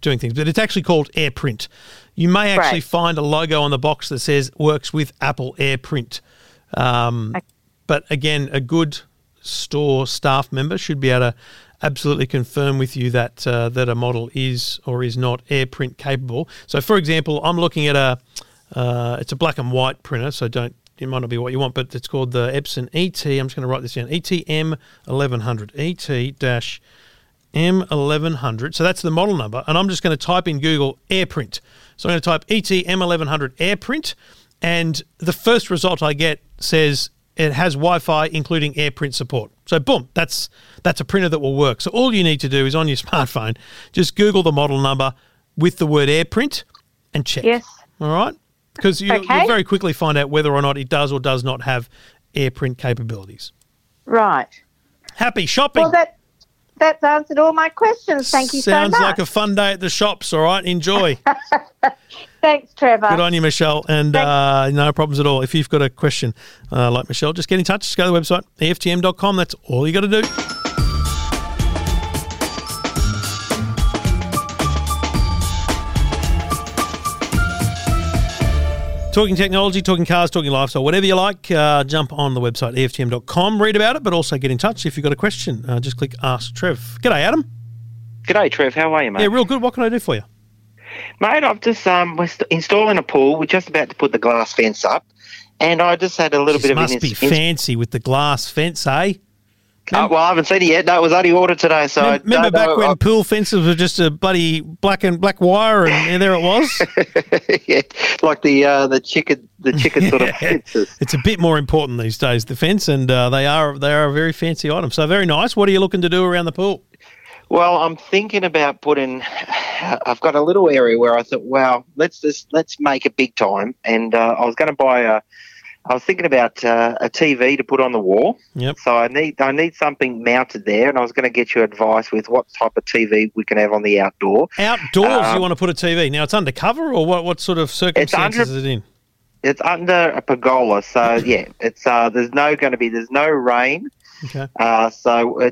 doing things, but it's actually called AirPrint. You may actually find a logo on the box that says works with Apple AirPrint. But again, a good store staff member should be able to absolutely confirm with you that that a model is or is not AirPrint capable. So, for example, I'm looking at a it's a black and white printer, so don't it might not be what you want, but it's called the Epson ET. I'm just going to write this down. ETM 1100. ET-M1100. So that's the model number, and I'm just going to type in Google AirPrint. So I'm going to type ETM1100 AirPrint, and the first result I get says it has Wi-Fi including AirPrint support. So boom, that's a printer that will work. So all you need to do is on your smartphone, just Google the model number with the word AirPrint and check. Yes. All right? Because you'll very quickly find out whether or not it does or does not have AirPrint capabilities. Right. Happy shopping. Well, that's answered all my questions. Thank you so much. Sounds like a fun day at the shops, all right? Enjoy. Thanks, Trevor. Good on you, Michelle, and no problems at all. If you've got a question like Michelle, just get in touch. Just go to the website, EFTM.com. That's all you got to do. Talking technology, talking cars, talking lifestyle, whatever you like, jump on the website, EFTM.com, read about it, but also get in touch if you've got a question. Just click Ask Trev. G'day, Adam. G'day, Trev. How are you, mate? Yeah, real good. What can I do for you? Mate, I've just we're installing a pool. We're just about to put the glass fence up, and I just had a little bit of an... This must be fancy with the glass fence, eh? Well, I haven't seen it yet. No, it was only ordered today. So remember back when pool fences were just a bloody black wire, and there it was. Yeah, like the chicken sort of fences. It's a bit more important these days, the fence, and they are a very fancy item. So very nice. What are you looking to do around the pool? Well, I'm thinking about putting. I've got a little area where I thought, wow, let's make it big time, and I was going to buy a. I was thinking about a TV to put on the wall. Yep. So I need something mounted there, and I was going to get your advice with what type of TV we can have on the outdoor. Outdoors, you want to put a TV. Now, it's undercover, or what sort of circumstances is it in? It's under a pergola, so yeah, it's there's no rain. Okay. So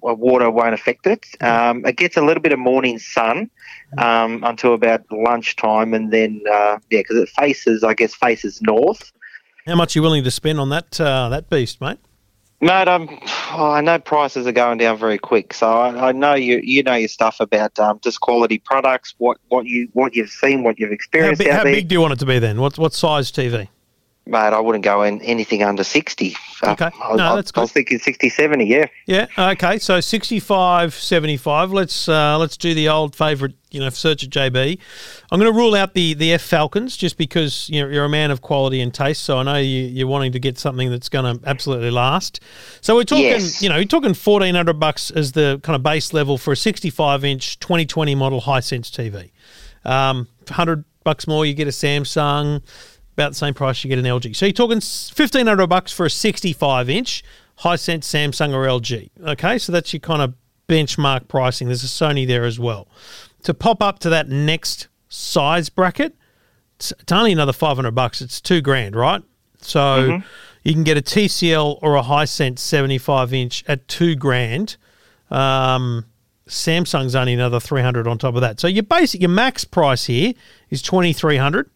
water won't affect it. It gets a little bit of morning sun until about lunchtime, and then because it faces north. How much are you willing to spend on that that beast, mate? Mate, I know prices are going down very quick, so I know you know your stuff about just quality products, what you've seen, what you've experienced. How big do you want it to be then? What size TV? Mate, I wouldn't go in anything under 60. Okay, that's good. I was thinking 60, 70, yeah. Yeah, okay, so 65, 75. Let's do the old favourite, search at JB. I'm going to rule out the F Falcons just because you're a man of quality and taste, so I know you're wanting to get something that's going to absolutely last. So we're talking, you're talking $1,400 as the kind of base level for a 65-inch 2020 model Hisense TV. $100 more, you get a Samsung. About the same price you get an LG. So you're talking $1,500 for a 65-inch Hisense, Samsung or LG. Okay, so that's your kind of benchmark pricing. There's a Sony there as well. To pop up to that next size bracket, it's only another $500. It's $2,000, right? So you can get a TCL or a Hisense 75-inch at $2,000. Samsung's only another $300 on top of that. So your max price here is $2,300.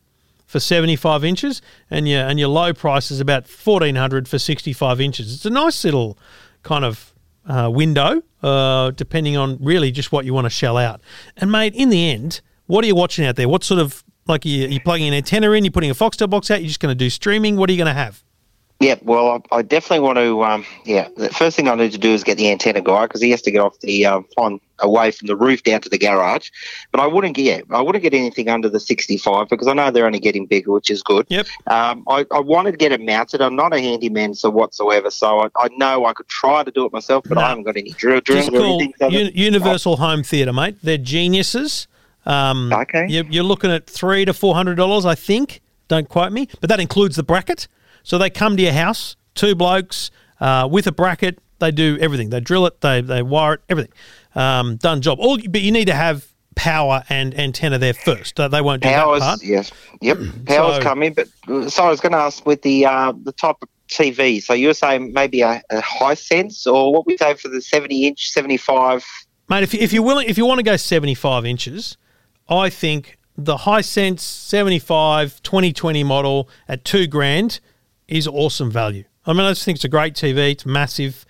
For 75 inches, and your low price is about $1,400 for 65 inches. It's a nice little kind of window, depending on really just what you want to shell out. And mate, in the end, what are you watching out there? What sort of, like, are you plugging an antenna in? You're putting a Foxtel box out? You're just going to do streaming? What are you going to have? Yeah, well, I definitely want to. The first thing I need to do is get the antenna guy because he has to get off the away from the roof down to the garage. But I wouldn't get anything under the 65 because I know they're only getting bigger, which is good. Yep. I wanted to get it mounted. I'm not a handyman whatsoever, so I know I could try to do it myself, but I haven't got any drills or anything. So Universal Home Theatre, mate. They're geniuses. Okay. You're looking at $300 to $400, I think. Don't quote me, but that includes the bracket. So they come to your house, two blokes, with a bracket. They do everything. They drill it. They wire it. Everything. Done job. But you need to have power and antenna there first. They won't do that part. Yes. Yep. Power's come in. But so I was going to ask with the type of TV. So you were saying maybe a Hisense or what we say for the 70-inch, 75. Mate, if you're willing, if you want to go 75 inches, I think the Hisense 75 2020 model at $2,000 is awesome value. I mean, I just think it's a great TV. It's massive.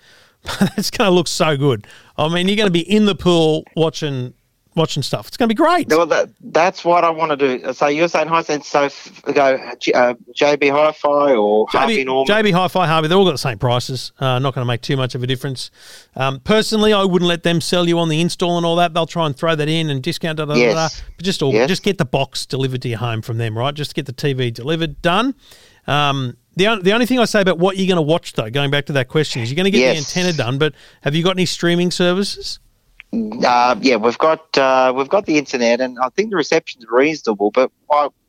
It's going to look so good. I mean, you're going to be in the pool watching stuff. It's going to be great. Well, that's what I want to do. So you're saying Hisense, JB Hi-Fi or Harvey Norman? JB Hi-Fi, Harvey, they're all got the same prices. Not going to make too much of a difference. Personally, I wouldn't let them sell you on the install and all that. They'll try and throw that in and discount, But just get the box delivered to your home from them, right? Just get the TV delivered, done. The only thing I say about what you're going to watch, though, going back to that question, is you're going to get the antenna done, but have you got any streaming services? We've got the internet, and I think the reception's reasonable. But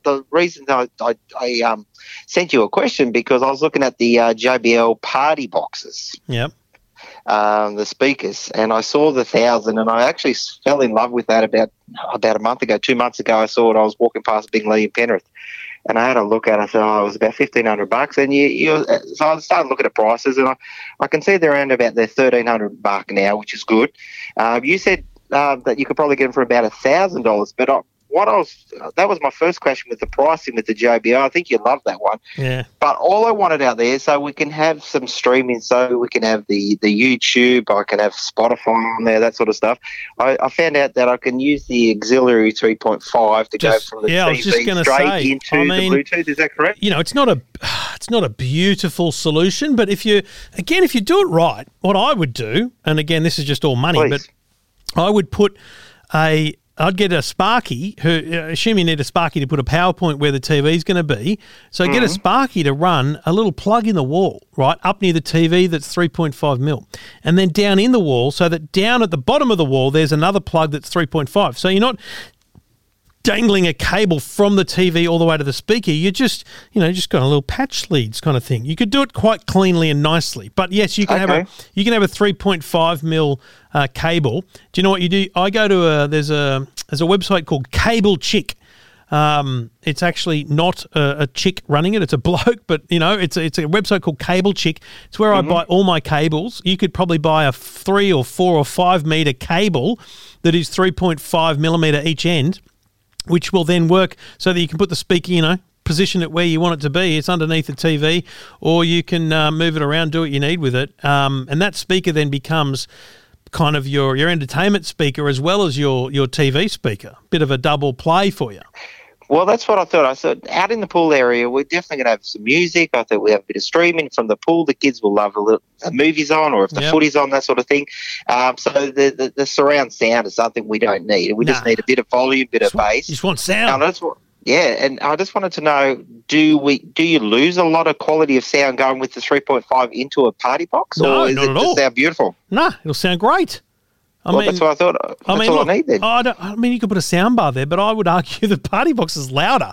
the reason I sent you a question because I was looking at the JBL party boxes, the speakers, and I saw the 1,000, and I actually fell in love with that about a month ago, 2 months ago. I saw it. I was walking past Bingley in Penrith, and I had a look at it. I said, it was about $1,500 bucks, and so I started looking at prices, and I can see they're around about their $1,300 mark now, which is good. You said that you could probably get them for about $1,000, but that was my first question with the pricing with the JBL. I think you love that one. Yeah. But all I wanted out there, so we can have some streaming, so we can have the YouTube, I can have Spotify on there, that sort of stuff. I found out that I can use the auxiliary 3.5 to go from the TV straight into the Bluetooth. Is that correct? You know, it's not a beautiful solution, but if you do it right, what I would do, and again, this is just all money, but I would put I'd get a Sparky, assume you need a Sparky to put a PowerPoint where the TV's going to be. So get a Sparky to run a little plug in the wall, right, up near the TV that's 3.5 mil. And then down in the wall, so that down at the bottom of the wall, there's another plug that's 3.5. So you're not dangling a cable from the TV all the way to the speaker. You're just got a little patch leads kind of thing. You could do it quite cleanly and nicely. But yes, you can have a 3.5 mil cable. Do you know what you do? I go to there's a website called Cable Chick. It's actually not a chick running it; it's a bloke. But it's a website called Cable Chick. It's where I buy all my cables. You could probably buy a 3 or 4 or 5 meter cable that is 3.5 millimeter each end, which will then work so that you can put the speaker, position it where you want it to be. It's underneath the TV, or you can move it around, do what you need with it. And that speaker then becomes kind of your entertainment speaker as well as your TV speaker. Bit of a double play for you. Well, that's what I thought. I thought out in the pool area, we're definitely going to have some music. I thought we have a bit of streaming from the pool. The kids will love a movie's on, or if the footy's on, that sort of thing. So the surround sound is something we don't need. We just need a bit of volume, a bit of bass. You just want sound. And I just wanted to know, do you lose a lot of quality of sound going with the 3.5 into a party box? No, or is not it at all. Sound beautiful? No, it'll sound great. I mean, that's what I thought. That's all I need then. I mean, you could put a sound bar there, but I would argue the party box is louder.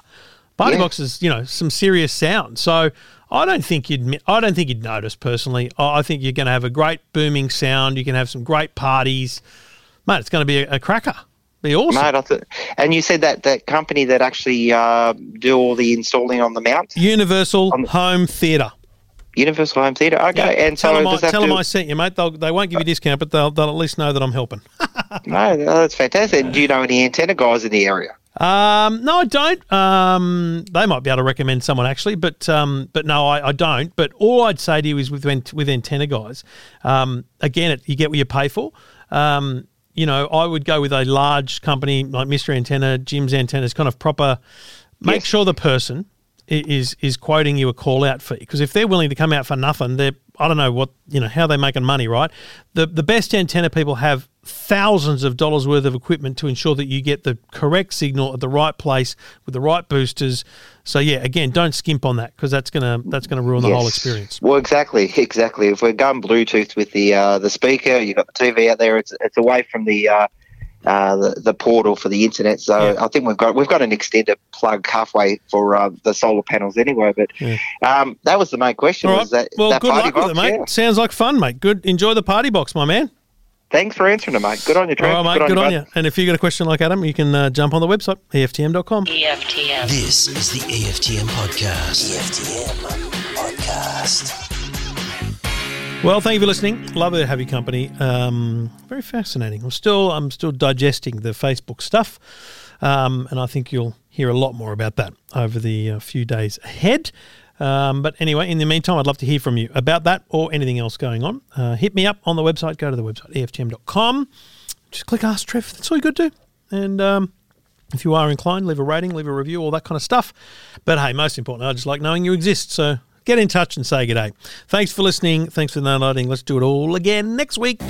Party box is, some serious sound. So I don't think you'd notice personally. I think you're going to have a great booming sound. You can have some great parties, mate. It's going to be a cracker. Be awesome, mate. And you said that company that actually do all the installing on the mount, Home Theatre. Universal Home Theatre, okay. Yeah. And so tell them I sent you, mate. They won't give you a discount, but they'll at least know that I'm helping. No, that's fantastic. Do you know any antenna guys in the area? No, I don't. They might be able to recommend someone actually, but no, I don't. But all I'd say to you is with antenna guys, again, you get what you pay for. I would go with a large company like Mr. Antenna, Jim's Antennas, kind of proper. Make sure the person is quoting you a call-out fee, because if they're willing to come out for nothing, I don't know what how they're making money, right? The best antenna people have thousands of dollars worth of equipment to ensure that you get the correct signal at the right place with the right boosters. So again, don't skimp on that, because that's gonna ruin the whole experience. Well, exactly. If we're going Bluetooth with the speaker, you've got the TV out there. It's away from the portal for the internet, so I think we've got an extender plug halfway for the solar panels anyway. But that was the main question. All right. Was that, well, that good party luck box, with it, mate. Yeah. Sounds like fun, mate. Good, enjoy the party box, my man. Thanks for answering it, mate. Good on you, Trevor. All right, mate. Good on you. And if you got a question like Adam, you can jump on the website EFTM.com. EFTM. This is the EFTM podcast. Well, thank you for listening. Love to have your company. Very fascinating. I'm still digesting the Facebook stuff, and I think you'll hear a lot more about that over the few days ahead. But anyway, in the meantime, I'd love to hear from you about that or anything else going on. Hit me up on the website. Go to the website, EFTM.com. Just click Ask Trev. That's all you got to do. And if you are inclined, leave a rating, leave a review, all that kind of stuff. But hey, most importantly, I just like knowing you exist. So get in touch and say good day. Thanks for listening. Thanks for downloading. Let's do it all again next week.